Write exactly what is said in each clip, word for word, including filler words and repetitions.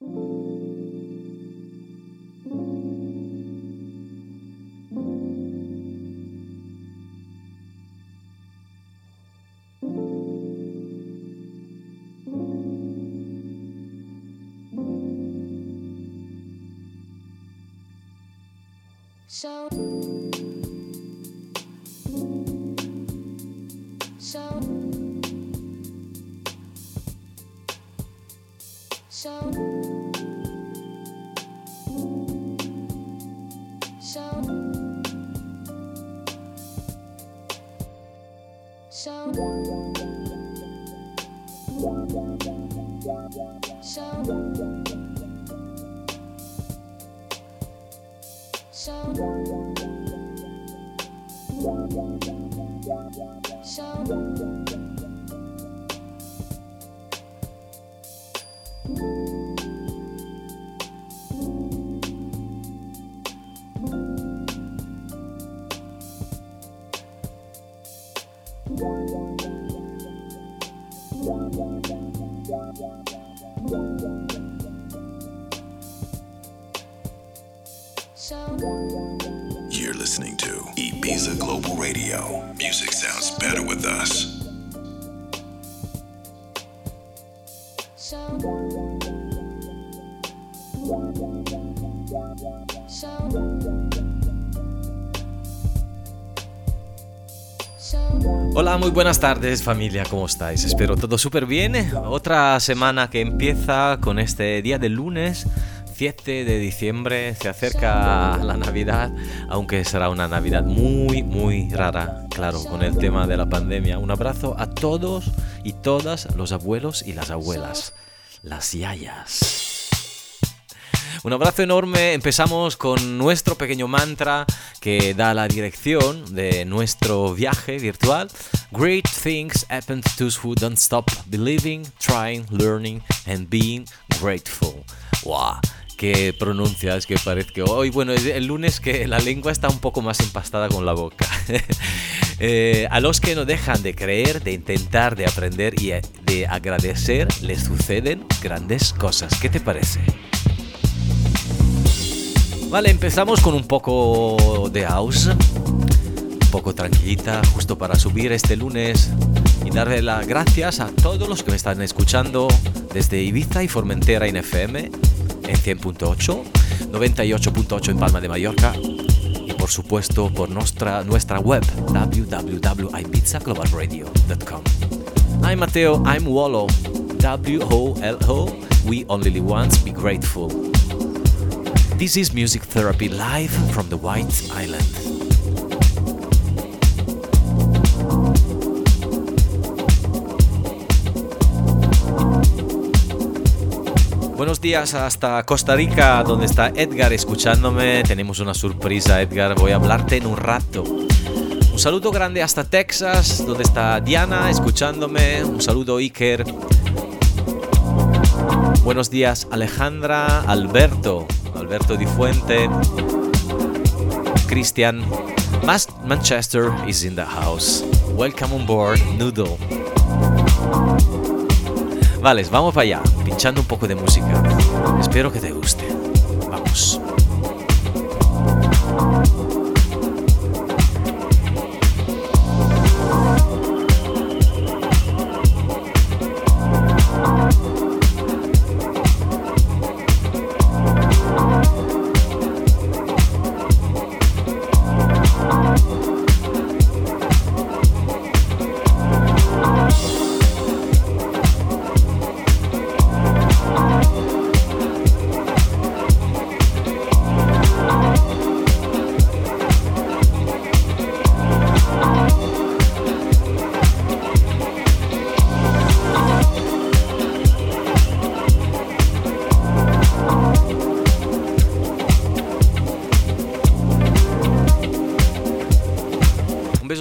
So So So So So So So So Hola, muy buenas tardes familia, ¿cómo estáis? Espero todo súper bien. Otra semana que empieza con este día de lunes, siete de diciembre, se acerca la Navidad, aunque será una Navidad muy, muy rara, claro, con el tema de la pandemia. Un abrazo a todos y todas los abuelos y las abuelas, las yayas. Un abrazo enorme, empezamos con nuestro pequeño mantra que da la dirección de nuestro viaje virtual. Great things happen to those who don't stop believing, trying, learning and being grateful. ¡Wow! ¡Qué pronuncias! Que parece que hoy, bueno, es el lunes que la lengua está un poco más empastada con la boca. Eh, a los que no dejan de creer, de intentar, de aprender y de agradecer, les suceden grandes cosas. ¿Qué te parece? Vale, empezamos con un poco de house, un poco tranquilita, justo para subir este lunes y darle las gracias a todos los que me están escuchando desde Ibiza y Formentera en F M, en cien punto ocho, noventa y ocho punto ocho en Palma de Mallorca y por supuesto por nuestra, nuestra web w w w punto i pizza global radio punto com. I'm Matteo, I'm Wolo, W O L O, we only live once, be grateful. This is Music Therapy live from the White Island. Buenos días hasta Costa Rica, donde está Edgar escuchándome. Tenemos una sorpresa, Edgar, voy a hablarte en un rato. Un saludo grande hasta Texas, donde está Diana escuchándome. Un saludo, Iker. Buenos días, Alejandra, Alberto, Alberto Di Fuente, Christian. Mas- Manchester is in the house. Welcome on board, Noodle. Vale, vamos para allá, pinchando un poco de música. Espero que te guste. Vamos.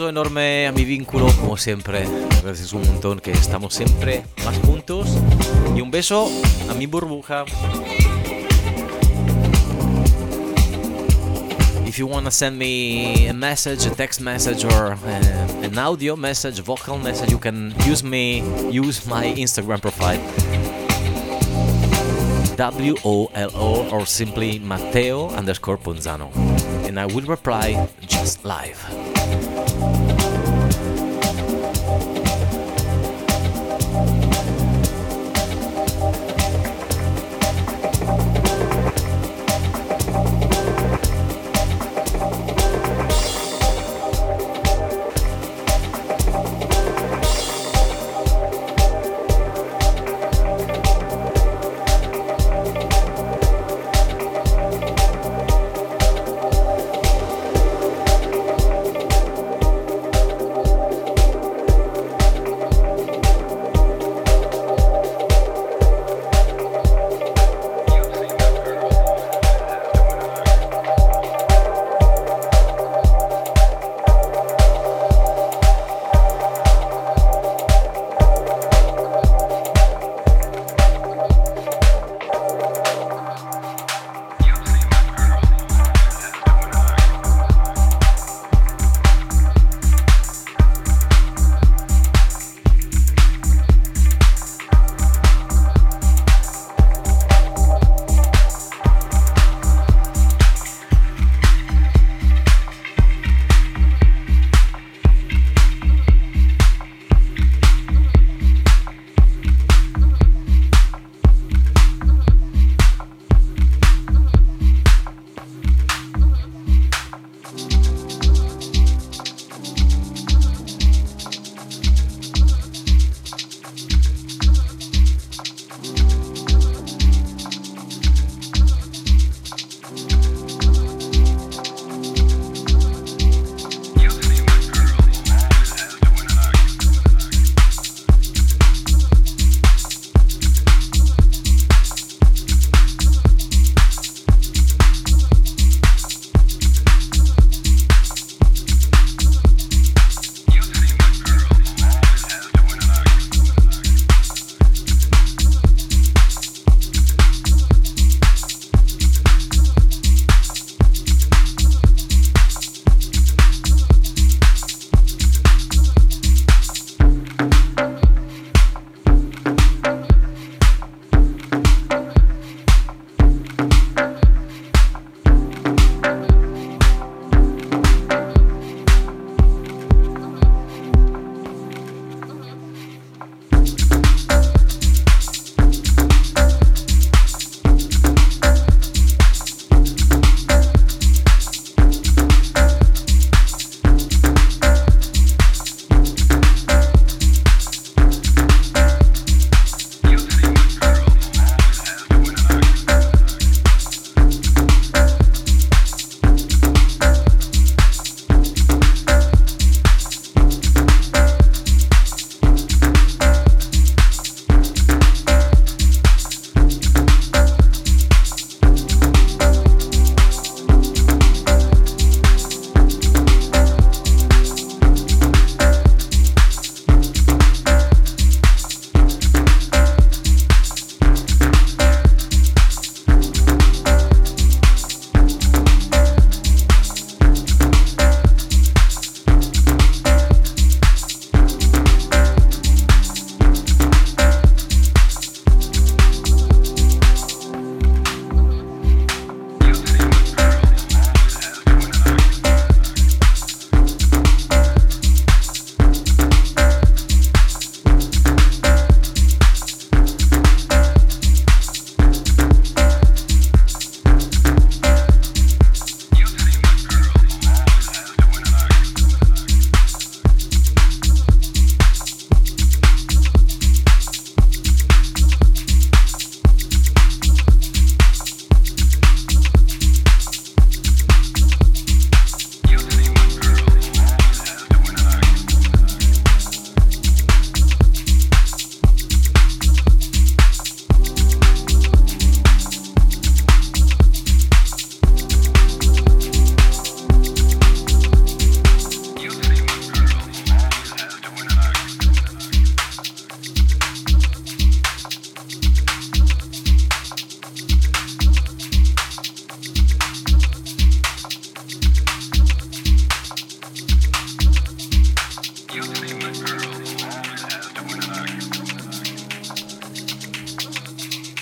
Enorme a mi vínculo, como siempre, gracias un montón que estamos siempre más juntos, y un beso a mi burbuja. If you wanna send me a message, a text message or uh, an audio message, vocal message, you can use me, use my Instagram profile. W O L O or simply Matteo underscore Ponzano, and I will reply just live.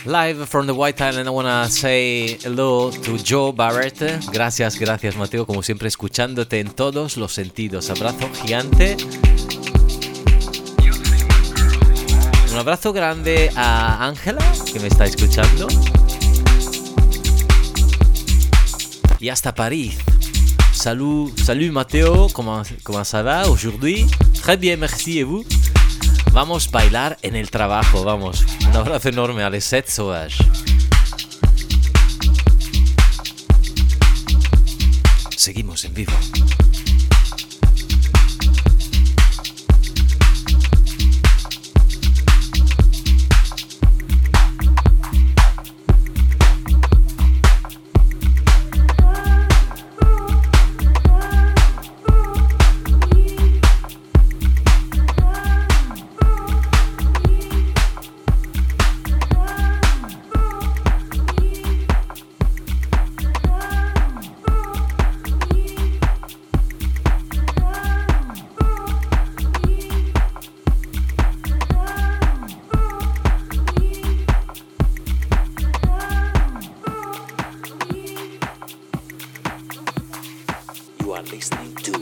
Live from the White Island, I wanna say hello to Joe Barrett. Gracias, gracias Mateo, como siempre escuchándote en todos los sentidos. Abrazo gigante. Un abrazo grande a Ángela, que me está escuchando. Y hasta París. Salut, salut Mateo, comment, comment ça va aujourd'hui? Très bien, merci, et vous? Vamos a bailar en el trabajo, vamos. Un abrazo enorme a Deset Sovash. Seguimos en vivo. Thank you.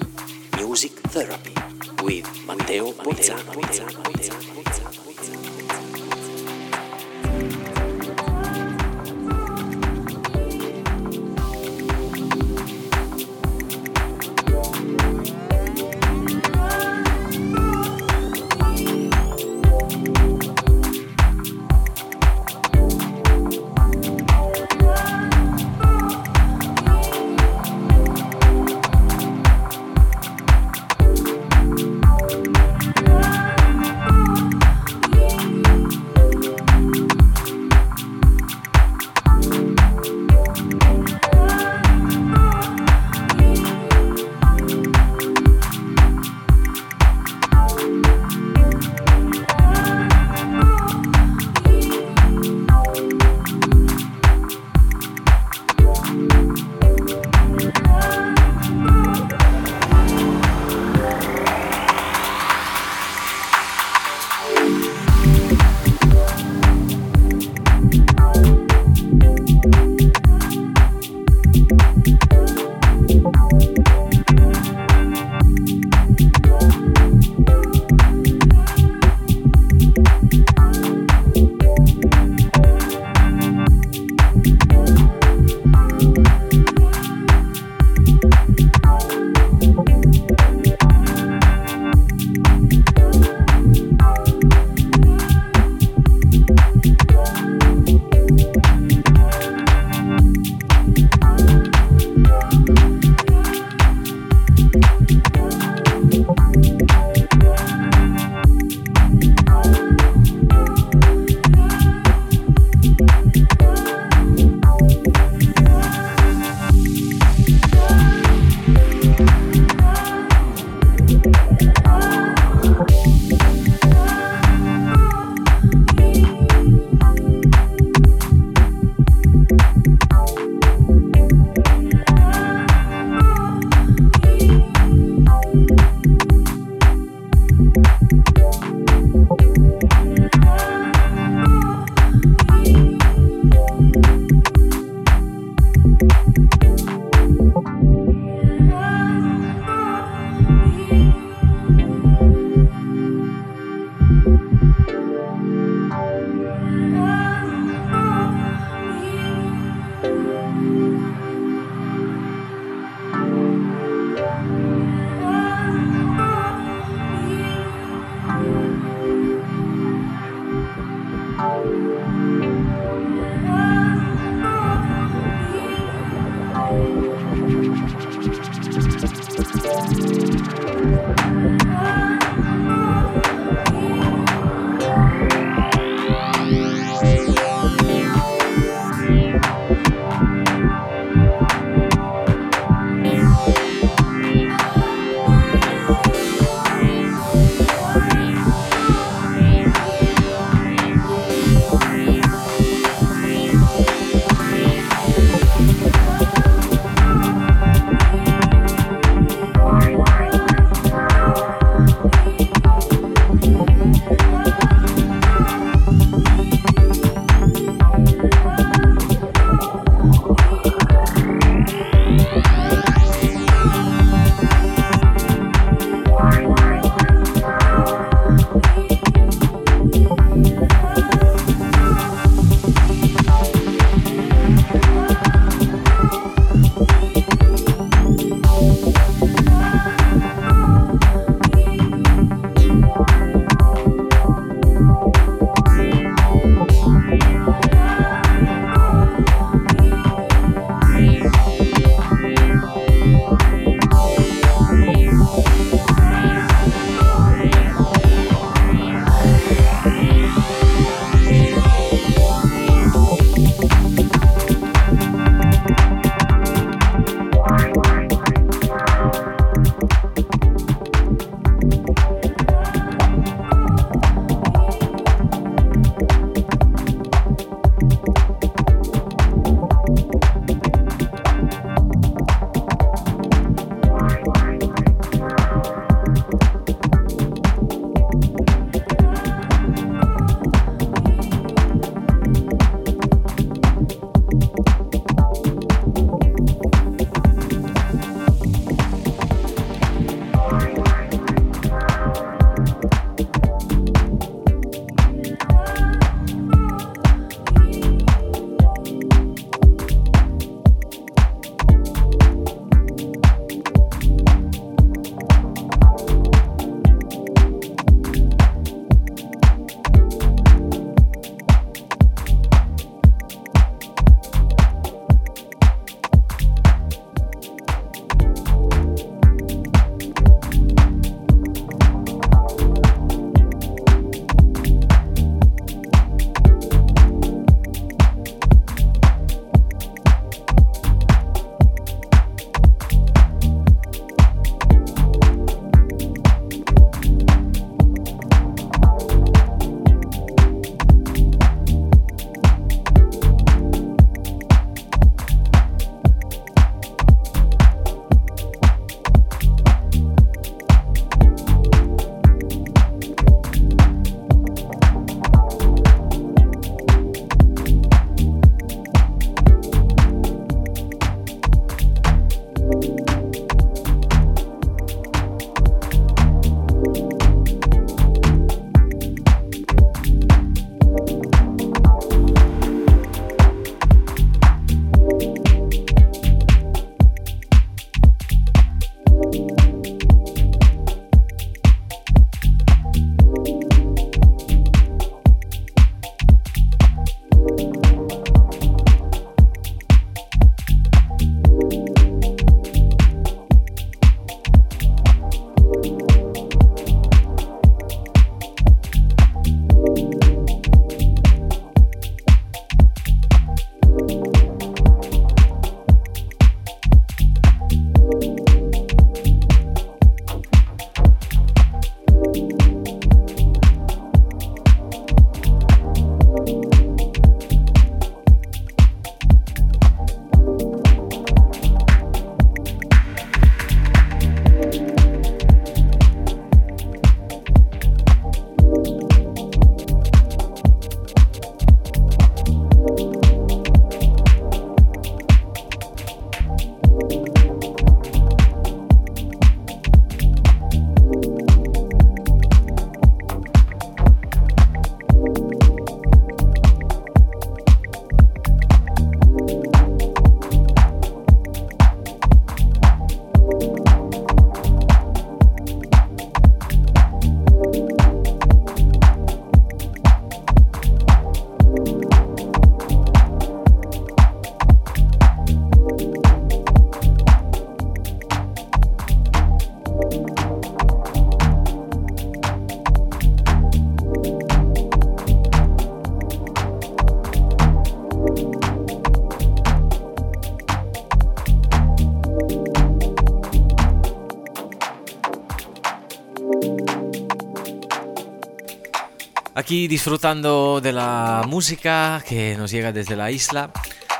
aquí disfrutando de la música que nos llega desde la isla.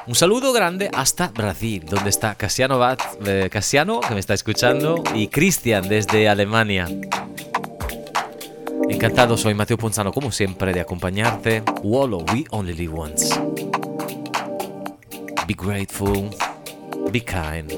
Un saludo grande hasta Brasil, donde está Cassiano, Bat, eh, Cassiano que me está escuchando, y Christian desde Alemania. Encantado, soy Matteo Ponzano, como siempre, de acompañarte. WOLO, we only live once. Be grateful, be kind.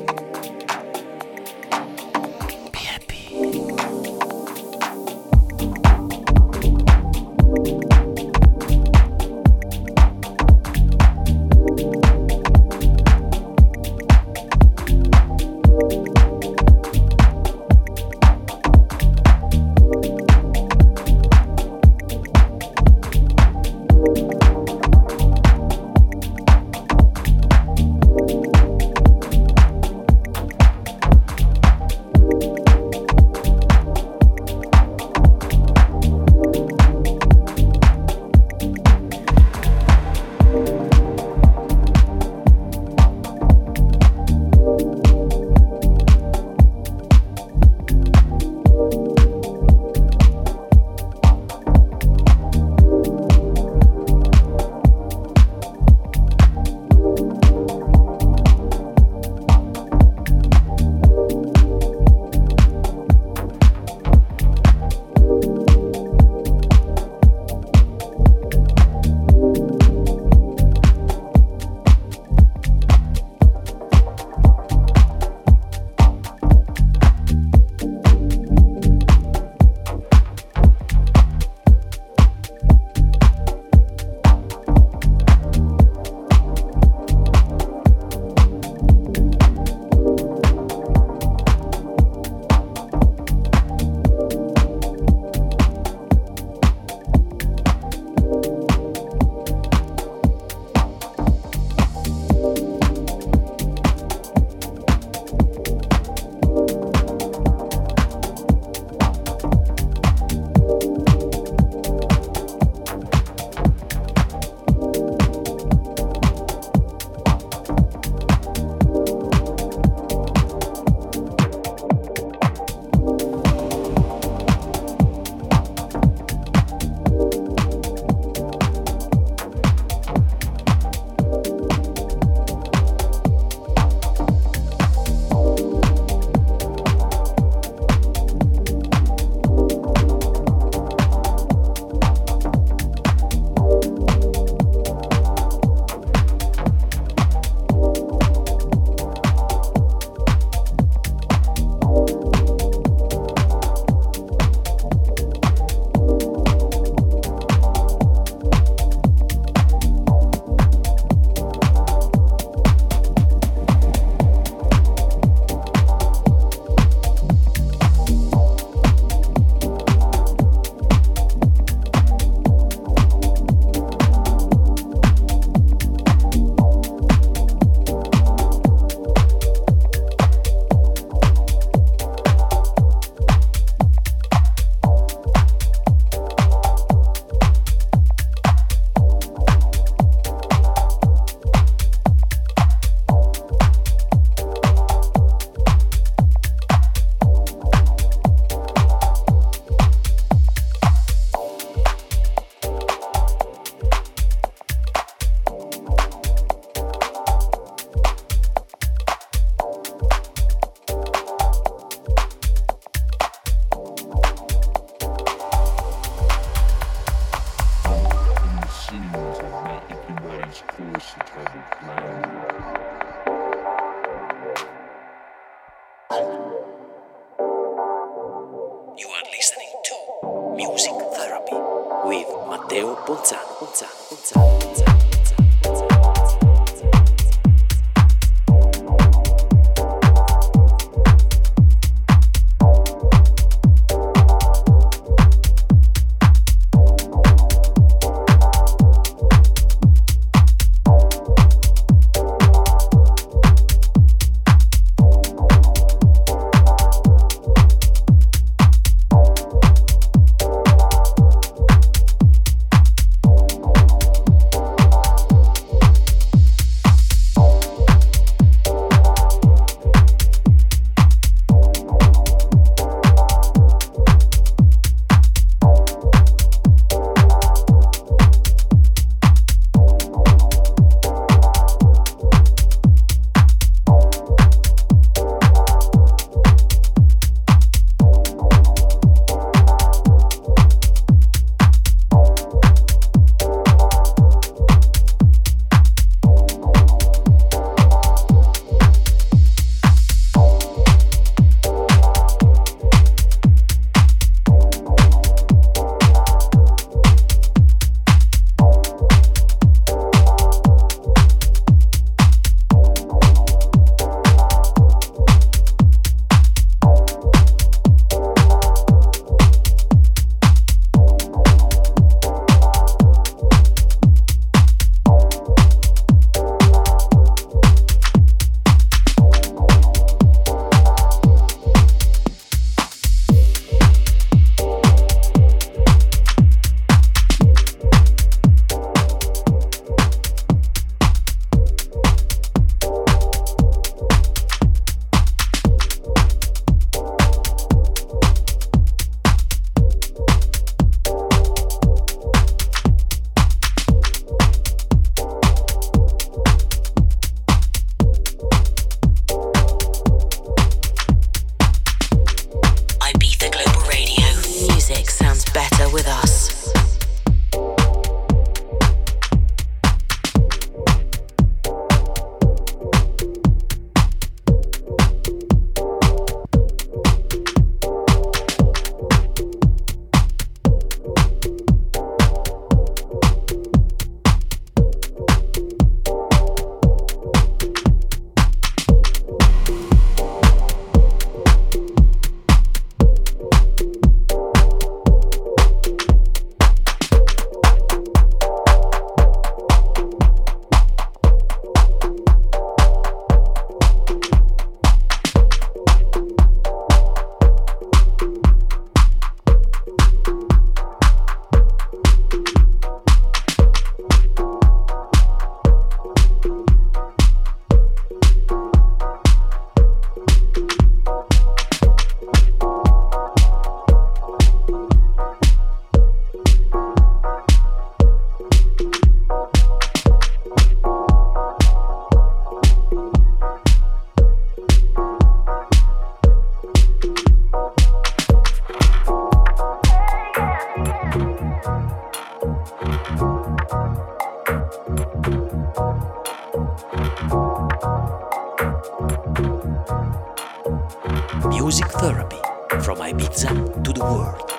Music therapy from Ibiza to the world.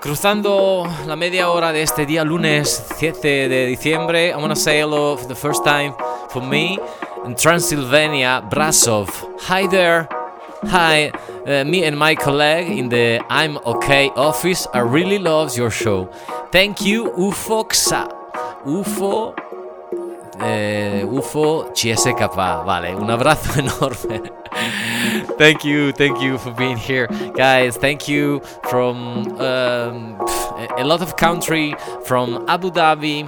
Cruzando la media hora de este día lunes siete de diciembre, I wanna say hello for the first time for me in Transylvania, Brasov. Hi there. Hi. Uh, me and my colleague in the I'm OK office. I really loves your show. Thank you, Ufo C S K A. Ufo eh, Ufo C S K A. Vale, un abrazo enorme. Thank you, thank you for being here, guys. Thank you from um, a lot of country, from Abu Dhabi,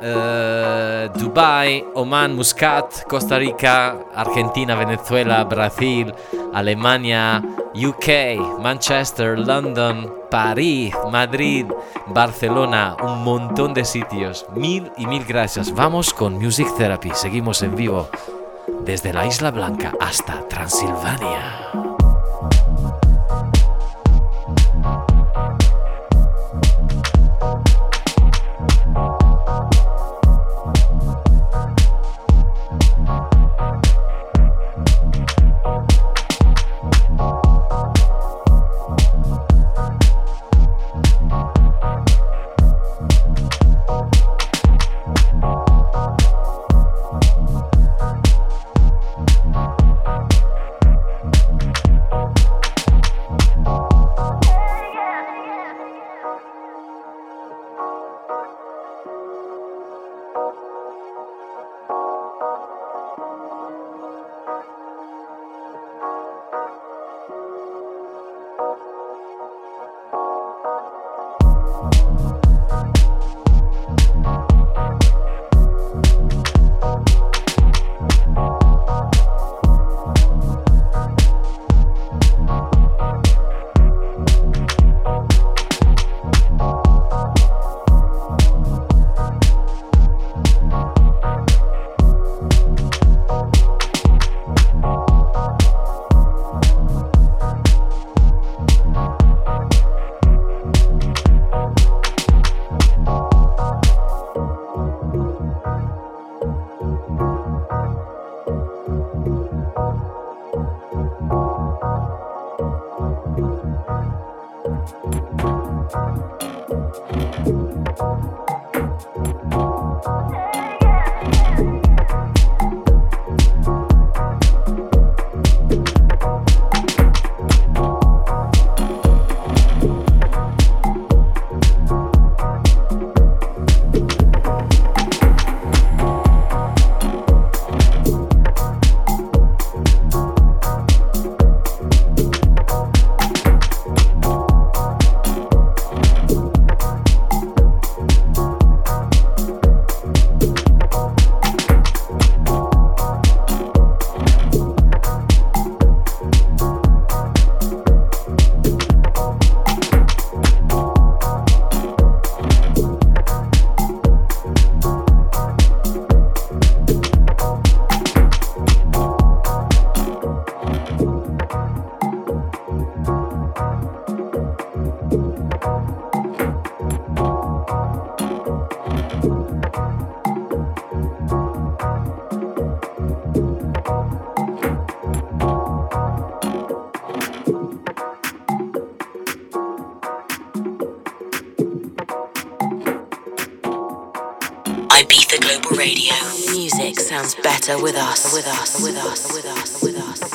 uh, Dubai, Oman, Muscat, Costa Rica, Argentina, Venezuela, Brazil, Alemania, U K, Manchester, London, París, Madrid, Barcelona, un montón de sitios. Mil y mil gracias. Vamos con Music Therapy. Seguimos en vivo. Desde la Isla Blanca hasta Transilvania. Ibiza Global Radio. Music sounds better with us. With us. With us. With us. With us. With us.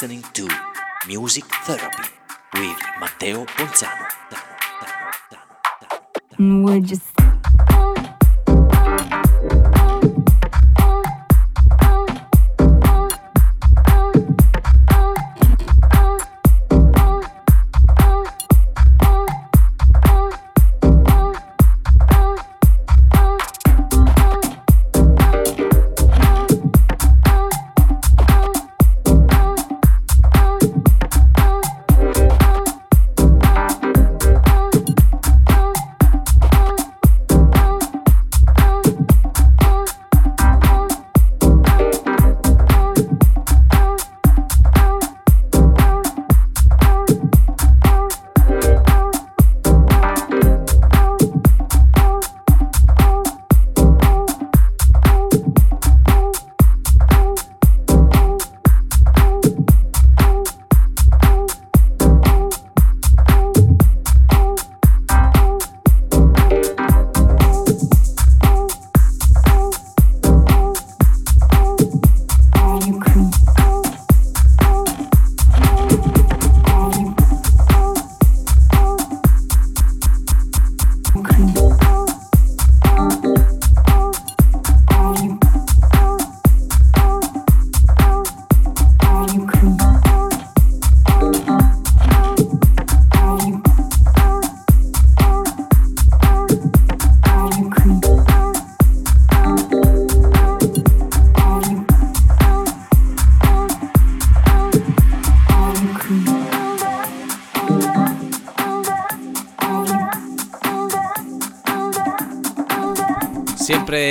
Listening to Music Therapy with Matteo Ponzano. We're just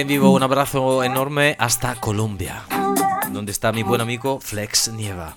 vivo un abrazo enorme hasta Colombia, donde está mi buen amigo Flex Nieva.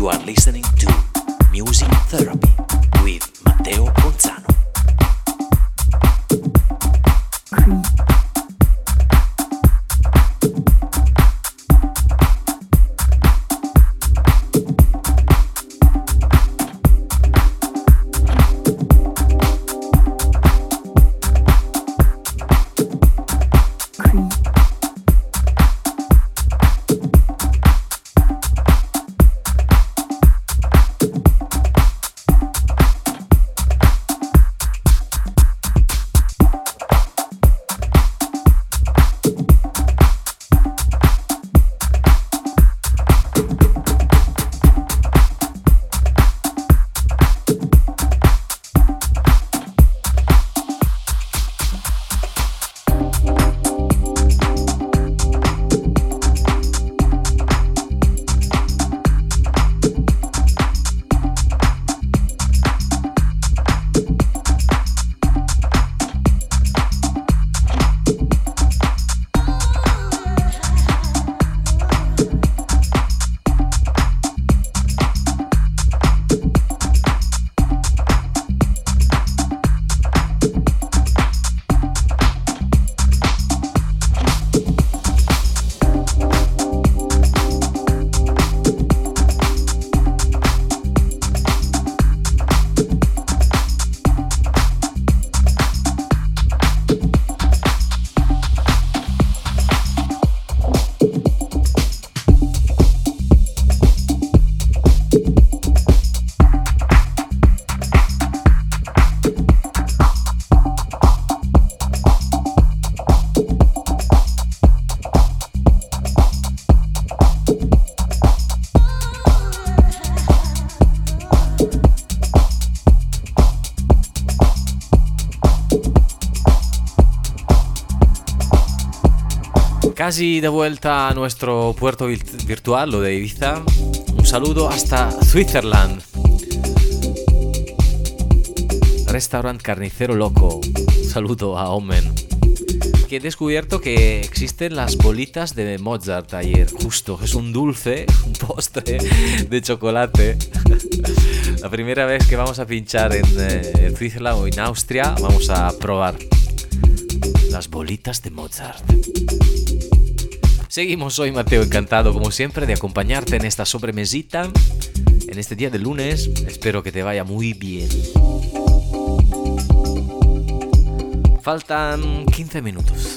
You are listening to Music Therapy with Matteo Ponzano. Casi de vuelta a nuestro puerto virtual, lo de Ibiza. Un saludo hasta Switzerland. Restaurant Carnicero Loco. Un saludo a Omen. Que he descubierto que existen las bolitas de Mozart ayer. Justo, es un dulce, un postre de chocolate. La primera vez que vamos a pinchar en, en Switzerland o en Austria, vamos a probar las bolitas de Mozart. Seguimos, soy Mateo, encantado como siempre de acompañarte en esta sobremesita, en este día de lunes, espero que te vaya muy bien. Faltan quince minutos.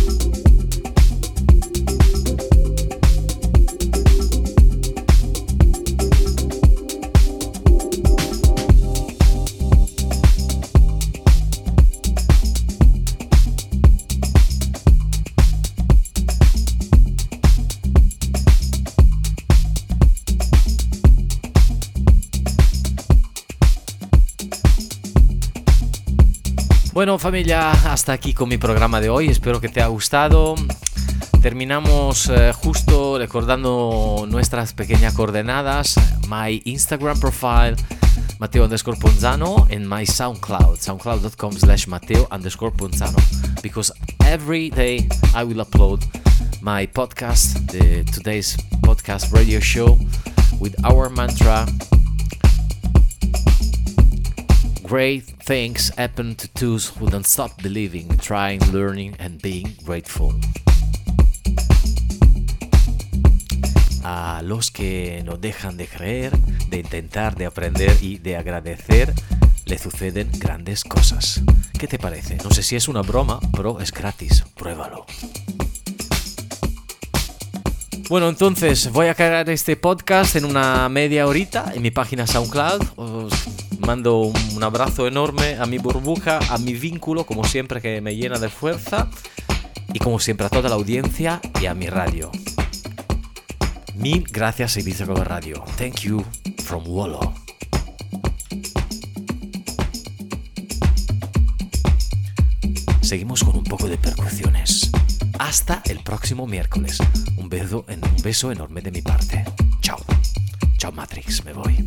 Bueno, familia, hasta aquí con mi programa de hoy. Espero que te haya gustado. Terminamos eh, justo recordando nuestras pequeñas coordenadas. My Instagram profile, Matteo underscore Ponzano, and my SoundCloud, soundcloud.com slash Matteo underscore Ponzano. Because every day I will upload my podcast, the today's podcast radio show, with our mantra, great things happen to those who don't stop believing, trying, learning, and being grateful. A los que no dejan de creer, de intentar, de aprender y de agradecer, le suceden grandes cosas. ¿Qué te parece? No sé si es una broma, pero es gratis. Pruébalo. Bueno, entonces voy a cargar este podcast en una media horita en mi página SoundCloud. Os mando un abrazo enorme a mi burbuja, a mi vínculo, como siempre, que me llena de fuerza. Y como siempre, a toda la audiencia y a mi radio. Mil gracias, Ibiza Global Radio. Thank you from WOLO. Seguimos con un poco de percusiones. Hasta el próximo miércoles. Un beso, un beso enorme de mi parte. Chao. Chao, Matrix. Me voy.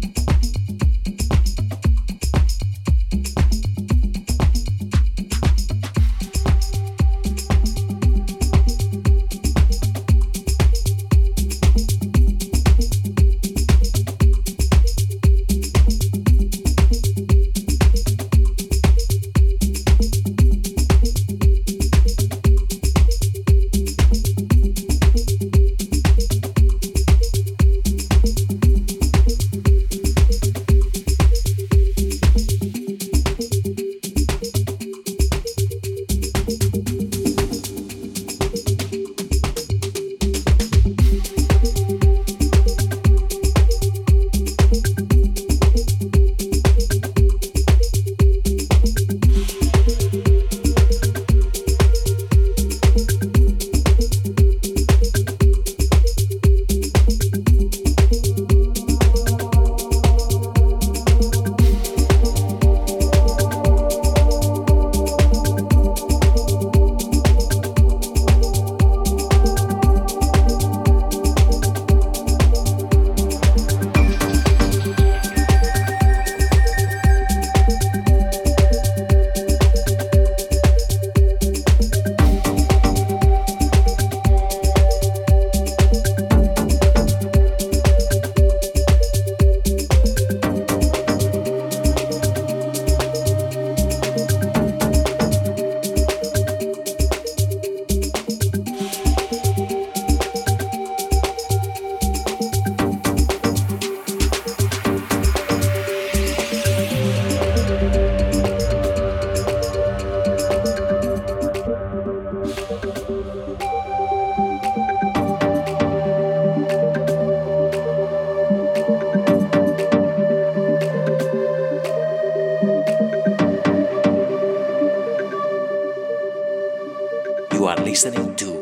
Listening to